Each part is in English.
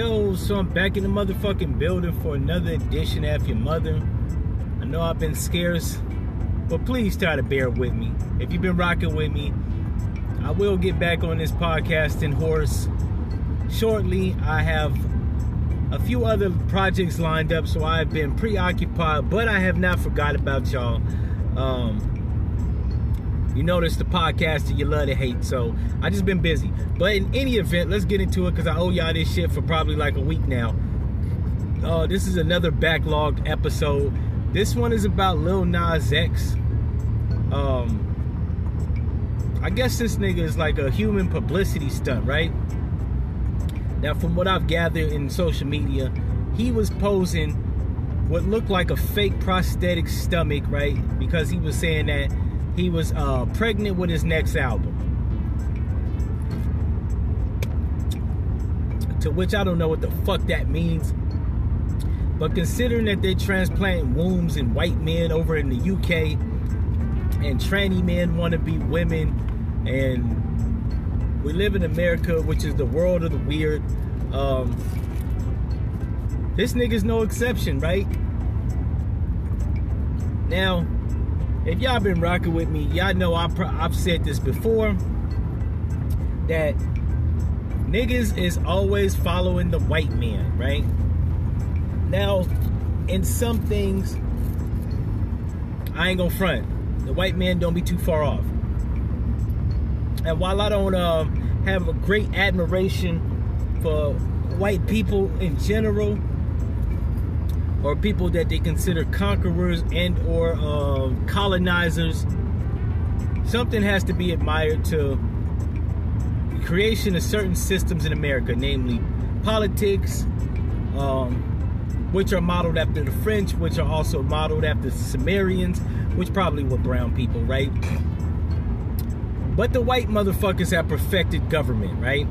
Yo, so I'm back in the motherfucking building for another edition of Your Mother. I know I've been scarce, but please try to bear with me. If you've been rocking with me, I will get back on this podcasting horse shortly. I have a few other projects lined up, so I've been preoccupied, but I have not forgot about y'all. You notice the podcast that you love to hate, so I just been busy. But in any event, let's get into it, because I owe y'all this shit for probably like a week now. This is another backlogged episode. This one is about Lil Nas X. I guess this nigga is like a human publicity stunt, right? Now, from what I've gathered in social media, he was posing what looked like a fake prosthetic stomach, right? Because he was saying that he was pregnant with his next album. To which I don't know what the fuck that means. But considering that they transplant wombs in white men over in the UK, and tranny men want to be women, and we live in America, which is the world of the weird, this nigga's no exception, right? Now, if y'all been rocking with me, y'all know I've said this before, that niggas is always following the white man, right? Now, in some things, I ain't gonna front. The white man don't be too far off. And while I don't have a great admiration for white people in general, or people that they consider conquerors and or colonizers, something has to be admired to the creation of certain systems in America, namely politics, which are modeled after the French, which are also modeled after the Sumerians, which probably were brown people, right? But the white motherfuckers have perfected government, right?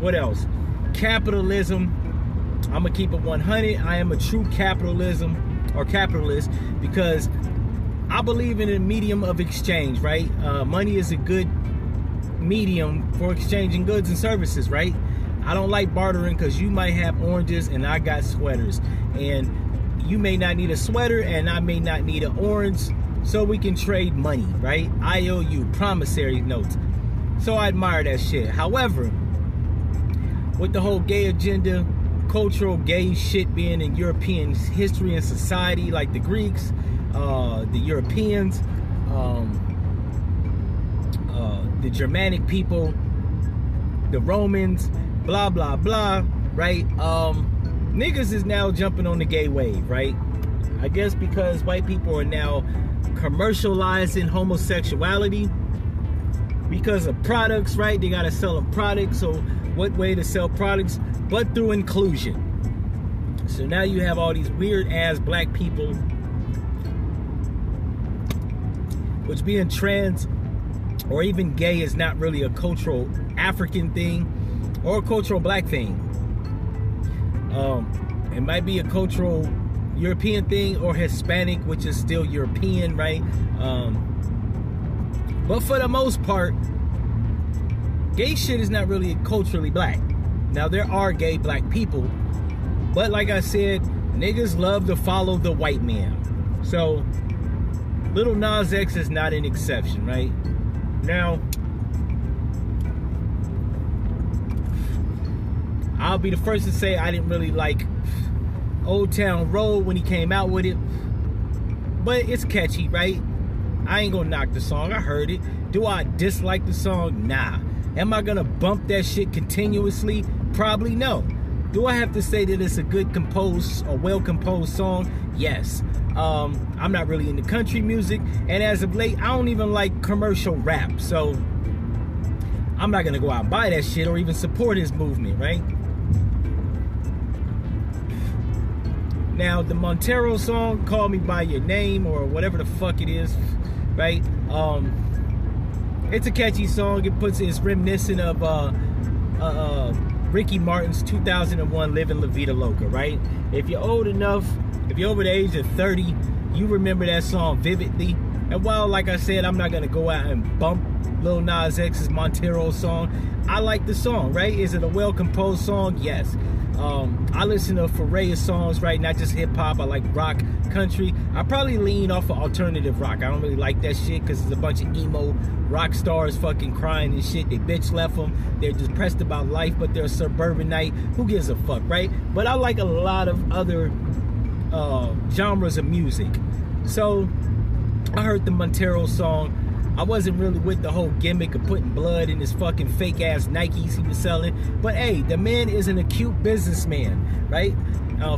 What else? Capitalism. I'm going to keep it 100. I am a true capitalist, because I believe in a medium of exchange, right? Money is a good medium for exchanging goods and services, right? I don't like bartering, because you might have oranges and I got sweaters. And you may not need a sweater and I may not need an orange, so we can trade money, right? IOU, promissory notes. So I admire that shit. However, with the whole gay agenda, cultural gay shit being in European history and society, like the Greeks, the Europeans, the Germanic people, the Romans, blah blah blah, right? Niggas is now jumping on the gay wave, right? I guess because white people are now commercializing homosexuality because of products, right? They gotta sell a product, so what way to sell products but through inclusion? So now you have all these weird ass black people, which being trans or even gay is not really a cultural African thing or a cultural black thing. It might be a cultural European thing or Hispanic, which is still European, right? But for the most part, gay shit is not really culturally black. Now, there are gay black people, but like I said, niggas love to follow the white man. So, Lil Nas X is not an exception, right? Now, I'll be the first to say I didn't really like Old Town Road when he came out with it, but it's catchy, right? I ain't gonna knock the song. I heard it. Do I dislike the song? Nah. Am I gonna bump that shit continuously? Probably no. Do I have to say that it's a good composed or well-composed song? Yes. I'm not really into country music, and as of late, I don't even like commercial rap, so I'm not gonna go out and buy that shit or even support his movement, right? Now, the Montero song, Call Me By Your Name, or whatever the fuck it is, right? It's a catchy song. It's reminiscent of Ricky Martin's 2001 Living La Vida Loca, right? If you're old enough, if you're over the age of 30, you remember that song vividly. And while, like I said, I'm not going to go out and bump Lil Nas X's Montero song, I like the song, right? Is it a well-composed song? Yes. I listen to a foray of songs, right? Not just hip-hop. I like rock, country. I probably lean off of alternative rock. I don't really like that shit because it's a bunch of emo rock stars fucking crying and shit. They bitch left them. They're depressed about life, but they're a suburbanite. Who gives a fuck, right? But I like a lot of other genres of music. So I heard the Montero song. I wasn't really with the whole gimmick of putting blood in his fucking fake ass Nikes he was selling. But hey, the man is an acute businessman, right?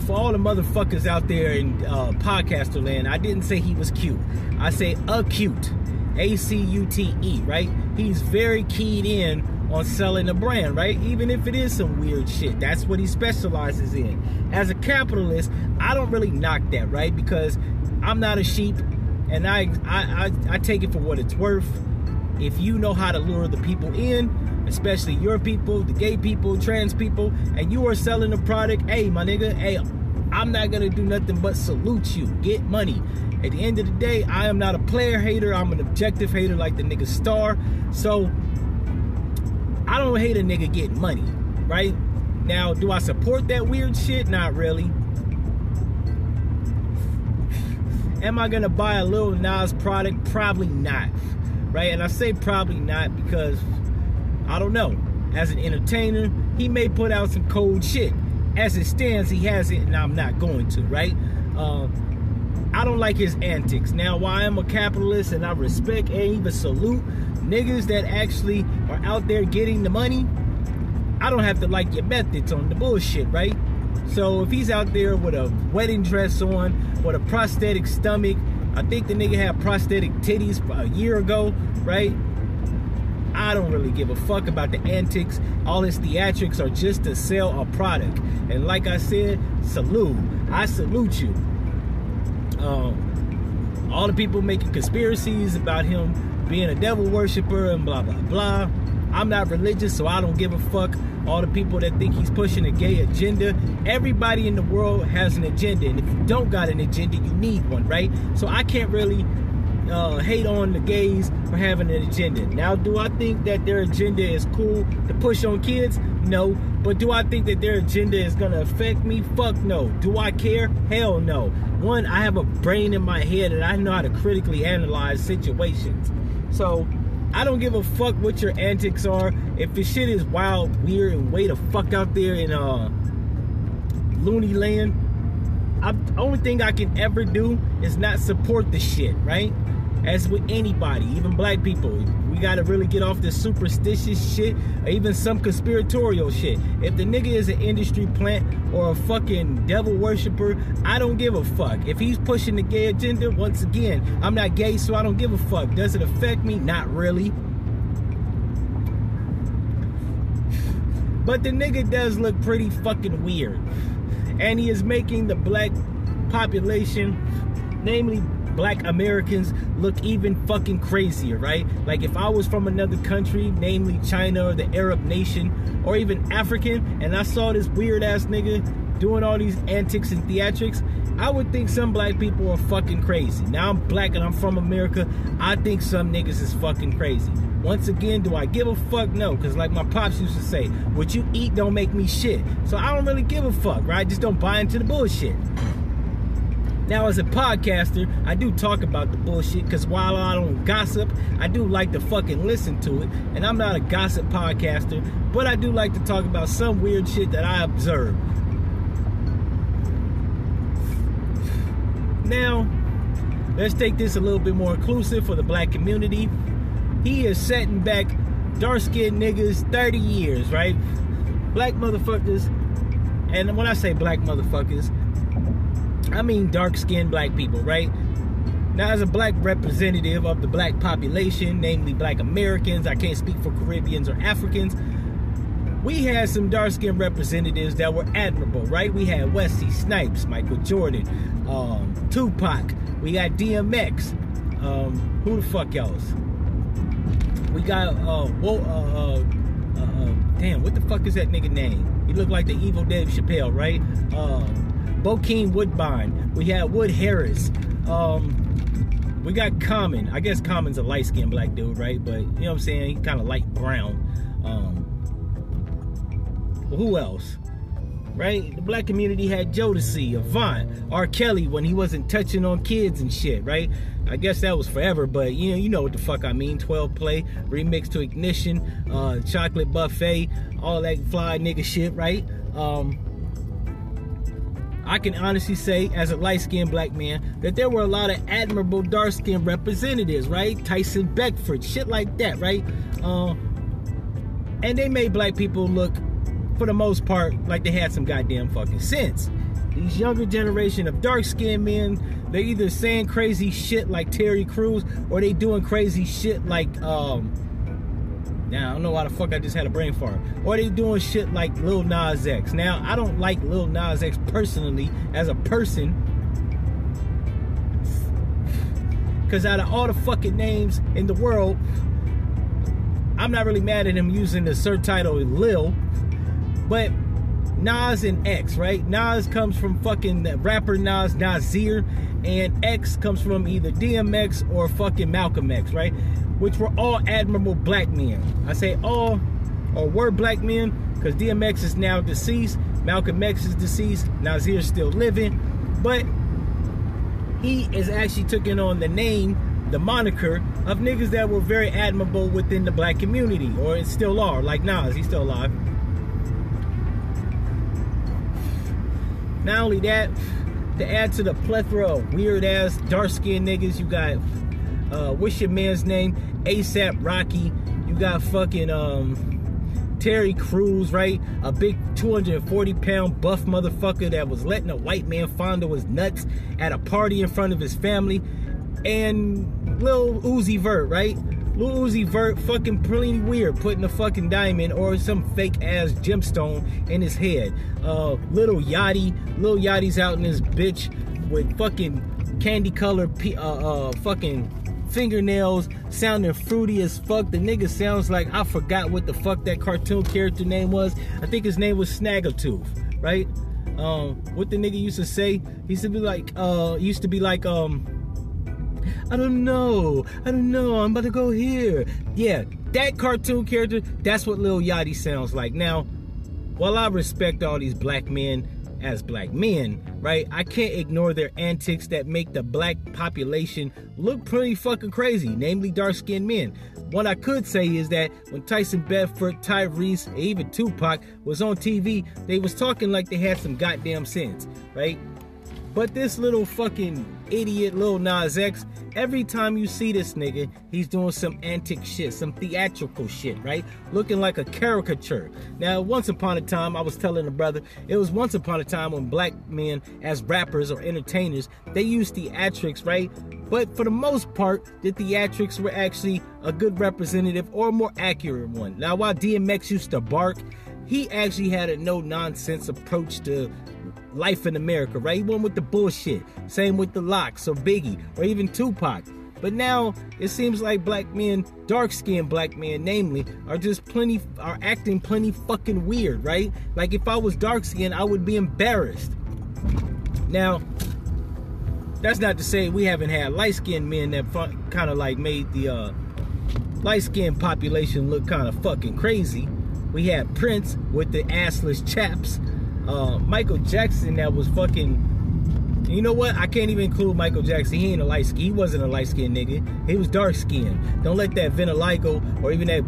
For all the motherfuckers out there in podcaster land, I didn't say he was cute. I say acute, A-C-U-T-E, right? He's very keyed in on selling a brand, right? Even if it is some weird shit, that's what he specializes in. As a capitalist, I don't really knock that, right? Because I'm not a sheep. And I take it for what it's worth. If you know how to lure the people in, especially your people, the gay people, trans people, and you are selling a product, hey, my nigga, hey, I'm not going to do nothing but salute you. Get money. At the end of the day, I am not a player hater. I'm an objective hater like the nigga Star. So I don't hate a nigga getting money, right? Now, do I support that weird shit? Not really. Am I going to buy a Lil Nas product? Probably not, right? And I say probably not because, I don't know. As an entertainer, he may put out some cold shit. As it stands, he has it, and I'm not going to, right? I don't like his antics. Now, while I'm a capitalist and I respect and even salute niggas that actually are out there getting the money, I don't have to like your methods on the bullshit, right? So if he's out there with a wedding dress on, with a prosthetic stomach, I think the nigga had prosthetic titties a year ago, right? I don't really give a fuck about the antics. All his theatrics are just to sell a product. And like I said, salute. I salute you. All the people making conspiracies about him being a devil worshiper and blah, blah, blah. I'm not religious, so I don't give a fuck. All the people that think he's pushing a gay agenda. Everybody in the world has an agenda. And if you don't got an agenda, you need one, right? So I can't really hate on the gays for having an agenda. Now, do I think that their agenda is cool to push on kids? No. But do I think that their agenda is going to affect me? Fuck no. Do I care? Hell no. One, I have a brain in my head and I know how to critically analyze situations. So I don't give a fuck what your antics are. If the shit is wild, weird, and way the fuck out there in loony land, the only thing I can ever do is not support the shit, right? As with anybody, even black people, we gotta really get off this superstitious shit, or even some conspiratorial shit. If the nigga is an industry plant or a fucking devil worshiper, I don't give a fuck. If he's pushing the gay agenda, once again, I'm not gay, so I don't give a fuck. Does it affect me? Not really. But the nigga does look pretty fucking weird. And he is making the black population, namely black Americans, look even fucking crazier, right? Like if I was from another country, namely China or the Arab nation, or even African, and I saw this weird ass nigga doing all these antics and theatrics, I would think some black people are fucking crazy. Now I'm black and I'm from America, I think some niggas is fucking crazy. Once again, do I give a fuck? No, because like my pops used to say, what you eat don't make me shit. So I don't really give a fuck, right? Just don't buy into the bullshit. Now, as a podcaster, I do talk about the bullshit because while I don't gossip, I do like to fucking listen to it. And I'm not a gossip podcaster, but I do like to talk about some weird shit that I observe. Now, let's take this a little bit more inclusive for the black community. He is setting back dark-skinned niggas 30 years, right? Black motherfuckers, and when I say black motherfuckers, I mean dark-skinned black people, right? Now, as a black representative of the black population, namely black Americans, I can't speak for Caribbeans or Africans, we had some dark-skinned representatives that were admirable, right? We had Wesley Snipes, Michael Jordan, Tupac, we got DMX, who the fuck else? We got, damn, what the fuck is that nigga name? He looked like the evil Dave Chappelle, right? Bokeem Woodbine. We had Wood Harris. We got Common. I guess Common's a light-skinned black dude, right? But, you know what I'm saying? He kind of light brown. Who else? Right? The black community had Jodeci, Avant, R Kelly when he wasn't touching on kids and shit, right? I guess that was forever, but you know what the fuck I mean. 12 Play, Remix to Ignition, Chocolate Buffet, all that fly nigga shit, right? I can honestly say, as a light-skinned black man, that there were a lot of admirable dark-skinned representatives, right? Tyson Beckford, shit like that, right? And they made black people look, for the most part, like they had some goddamn fucking sense. These younger generation of dark-skinned men, they're either saying crazy shit like Terry Crews, or they doing crazy shit like, now I don't know why the fuck I just had a brain fart. Or they doing shit like Lil Nas X. Now, I don't like Lil Nas X personally as a person, because out of all the fucking names in the world, I'm not really mad at him using the surtitle Lil, but Nas and X, right? Nas comes from fucking rapper Nas, Nasir, and X comes from either DMX or fucking Malcolm X, right? Which were all admirable black men. I say all, or were black men, because DMX is now deceased, Malcolm X is deceased, Nasir's still living, but he is actually taking on the name, the moniker, of niggas that were very admirable within the black community, or still are, like Nas, he's still alive. Not only that, to add to the plethora of weird-ass, dark-skinned niggas, you got... what's your man's name? ASAP Rocky. You got fucking Terry Crews, right? A big 240-pound buff motherfucker that was letting a white man fondle his nuts at a party in front of his family. And Lil Uzi Vert, right? Lil Uzi Vert, fucking pretty weird, putting a fucking diamond or some fake-ass gemstone in his head. Lil Yachty. Lil Yachty's out in his bitch with fucking candy-colored fucking fingernails, sounding fruity as fuck. The nigga sounds like, I forgot what the fuck that cartoon character name was. I think his name was Snaggletooth, right? What the nigga used to say, he used to be like, I don't know, I'm about to go here. Yeah, that cartoon character, that's what Lil Yachty sounds like. Now, while I respect all these black men as black men, right, I can't ignore their antics that make the black population look pretty fucking crazy, namely dark-skinned men. What I could say is that when Tyson Beckford, Tyrese, and even Tupac was on TV, they was talking like they had some goddamn sense, right? But this little fucking idiot Lil Nas X, every time you see this nigga, he's doing some antic shit, some theatrical shit, right? Looking like a caricature. Now, once upon a time, I was telling a brother, it was once upon a time when black men as rappers or entertainers, they used theatrics, right? But for the most part, the theatrics were actually a good representative or a more accurate one. Now, while DMX used to bark, he actually had a no-nonsense approach to life in America, right? He went with the bullshit. Same with the Locks or Biggie or even Tupac. But now it seems like black men, dark-skinned black men, namely, are acting plenty fucking weird, right? Like if I was dark-skinned, I would be embarrassed. Now, that's not to say we haven't had light-skinned men that kind of like made the light-skinned population look kind of fucking crazy. We had Prince with the assless chaps. Michael Jackson that was fucking, you know what, I can't even include Michael Jackson. He wasn't a light skinned nigga, he was dark skinned. Don't let that vitiligo or even that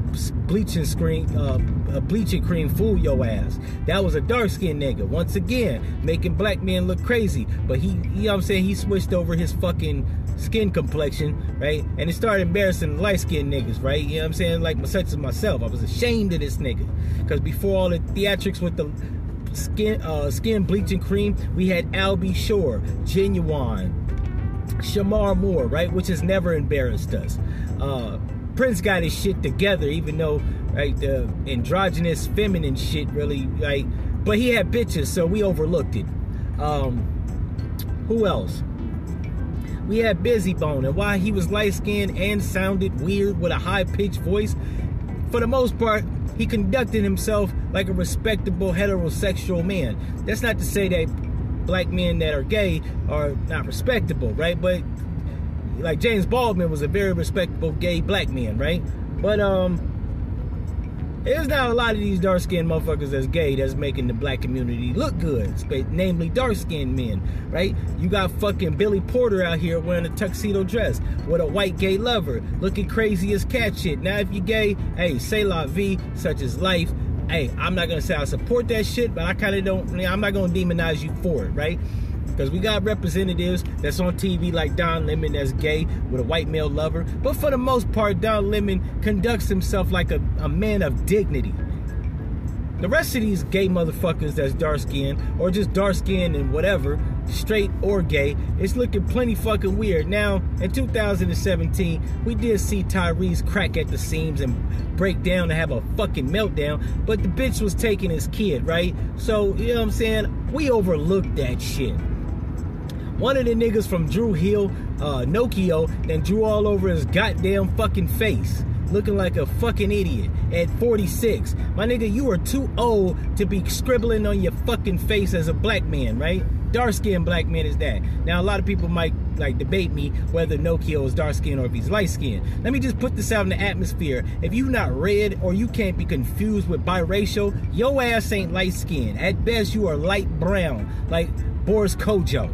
bleaching cream fool your ass. That was a dark skinned nigga, once again making black men look crazy. But he, you know what I'm saying, he switched over his fucking skin complexion, right? And it started embarrassing the light-skinned niggas, right? You know what I'm saying? Like such as myself, I was ashamed of this nigga, because before all the theatrics with the skin bleaching cream, we had Albie Shore, Ginuwine, Shamar Moore, right? Which has never embarrassed us. Prince got his shit together, even though, right, the androgynous feminine shit really, like, but he had bitches, so we overlooked it. Who else? We had Busybone, and while he was light-skinned and sounded weird with a high-pitched voice, for the most part, he conducted himself like a respectable heterosexual man. That's not to say that black men that are gay are not respectable, right? But Like James Baldwin was a very respectable gay black man, right? But there's not a lot of these dark-skinned motherfuckers that's gay that's making the black community look good, namely dark-skinned men, right? You got fucking Billy Porter out here wearing a tuxedo dress with a white gay lover, looking crazy as cat shit. Now, if you gay, hey, say la vie, such is life. Hey, I'm not gonna say I support that shit, but I kind of don't. I'm not gonna demonize you for it, right? Because we got representatives that's on TV like Don Lemon that's gay with a white male lover. But for the most part, Don Lemon conducts himself like a man of dignity. The rest of these gay motherfuckers that's dark-skinned or just dark-skinned and whatever, straight or gay, it's looking plenty fucking weird. Now, in 2017, we did see Tyrese crack at the seams and break down and have a fucking meltdown, but the bitch was taking his kid, right? So, you know what I'm saying? We overlooked that shit. One of the niggas from Drew Hill, Nokio, then drew all over his goddamn fucking face, looking like a fucking idiot at 46. My nigga, you are too old to be scribbling on your fucking face as a black man, right? Dark-skinned black man is that. Now, a lot of people might, like, debate me whether Nokio is dark-skinned or if he's light-skinned. Let me just put this out in the atmosphere. If you not red or you can't be confused with biracial, your ass ain't light-skinned. At best, you are light brown, like Boris Kojo.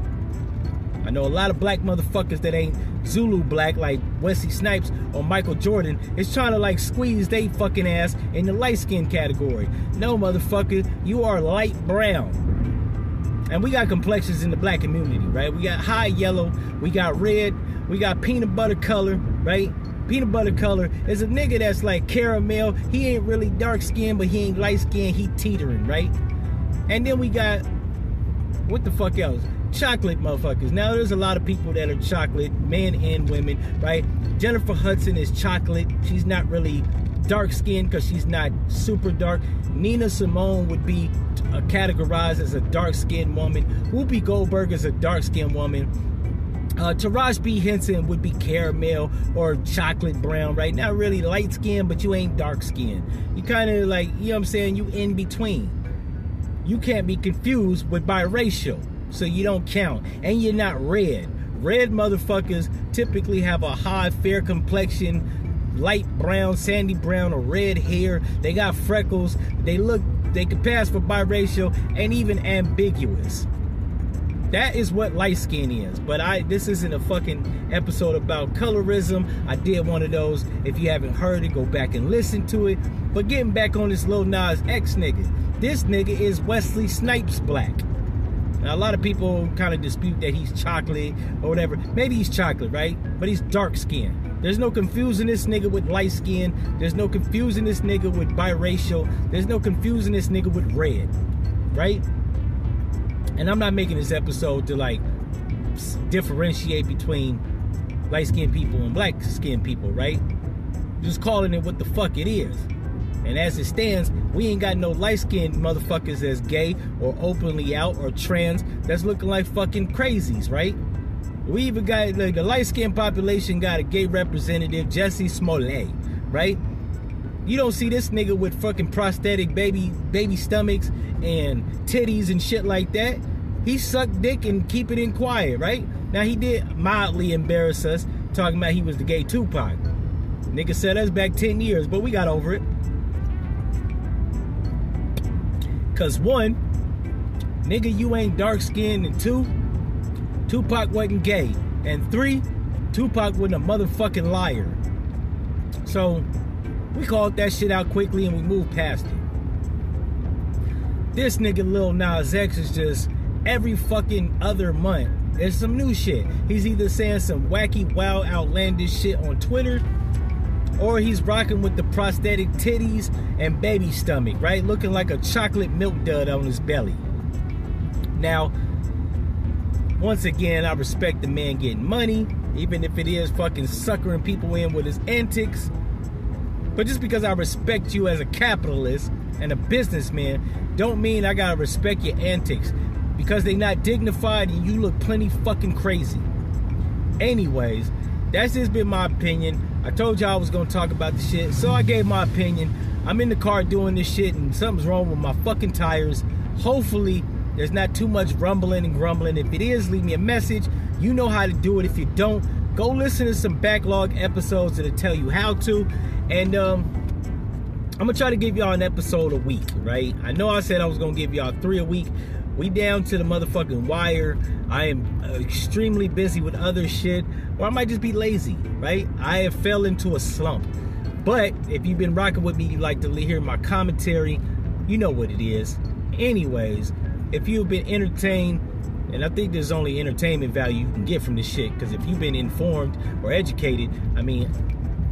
I know a lot of black motherfuckers that ain't Zulu black like Wesley Snipes or Michael Jordan is trying to like squeeze they fucking ass in the light skin category. No, motherfucker, you are light brown. And we got complexions in the black community, right? We got high yellow, we got red, we got peanut butter color, right? Peanut butter color is a nigga that's like caramel. He ain't really dark skinned, but he ain't light skinned. He teetering, right? And then we got, what the fuck else? Chocolate motherfuckers. Now there's a lot of people that are chocolate, men and women, right? Jennifer Hudson is chocolate. She's not really dark skinned because she's not super dark. Nina Simone would be categorized as a dark skinned woman. Whoopi Goldberg is a dark skinned woman. Taraji B. Henson would be caramel or chocolate brown, right? Not really light skinned, but you ain't dark skinned. You kind of like, you know what I'm saying? You in between. You can't be confused with biracial. So you don't count. And you're not red. Red motherfuckers typically have a high, fair complexion, light brown, sandy brown, or red hair. They got freckles. They could pass for biracial and even ambiguous. That is what light skin is. But this isn't a fucking episode about colorism. I did one of those. If you haven't heard it, go back and listen to it. But getting back on this Lil Nas X nigga. This nigga is Wesley Snipes black. Now, a lot of people kind of dispute that he's chocolate or whatever. Maybe he's chocolate, right? But he's dark-skinned. There's no confusing this nigga with light skin. There's no confusing this nigga with biracial. There's no confusing this nigga with red, right? And I'm not making this episode to, like, differentiate between light-skinned people and black-skinned people, right? Just calling it what the fuck it is. And as it stands, we ain't got no light-skinned motherfuckers that's gay or openly out or trans that's looking like fucking crazies, right? We even got, like, the light-skinned population got a gay representative, Jesse Smollett, right? You don't see this nigga with fucking prosthetic baby stomachs and titties and shit like that. He sucked dick and keep it in quiet, right? Now, he did mildly embarrass us talking about he was the gay Tupac. Nigga set us back 10 years, but we got over it. Cause one, nigga, you ain't dark skinned, and two, Tupac wasn't gay, and three, Tupac wasn't a motherfucking liar. So we called that shit out quickly and we moved past it. This nigga Lil Nas X is just every fucking other month there's some new shit. He's either saying some wacky, wild, outlandish shit on Twitter, or he's rocking with the prosthetic titties and baby stomach, right? Looking like a chocolate milk dud on his belly. Now, once again, I respect the man getting money, even if it is fucking suckering people in with his antics. But just because I respect you as a capitalist and a businessman, don't mean I gotta respect your antics. Because they not dignified and you look plenty fucking crazy. Anyways, that's just been my opinion. I told y'all I was gonna talk about the shit, so I gave my opinion. I'm in the car doing this shit and something's wrong with my fucking tires. Hopefully, there's not too much rumbling and grumbling. If it is, leave me a message. You know how to do it. If you don't, Go listen to some backlog episodes that'll tell you how to. And I'm going to try to give y'all an episode a week, right? I know I said I was going to give y'all 3 a week. We down to the motherfucking wire. I am extremely busy with other shit. Or I might just be lazy, right? I have fell into a slump. But if you've been rocking with me, you like to hear my commentary, you know what it is. Anyways, if you've been entertained, and I think there's only entertainment value you can get from this shit, because if you've been informed or educated, I mean,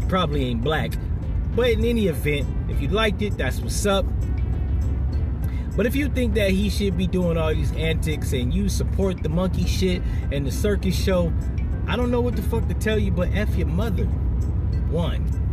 probably ain't black. But in any event, if you liked it, that's what's up. But if you think that he should be doing all these antics and you support the monkey shit and the circus show, I don't know what the fuck to tell you, but F your mother. One.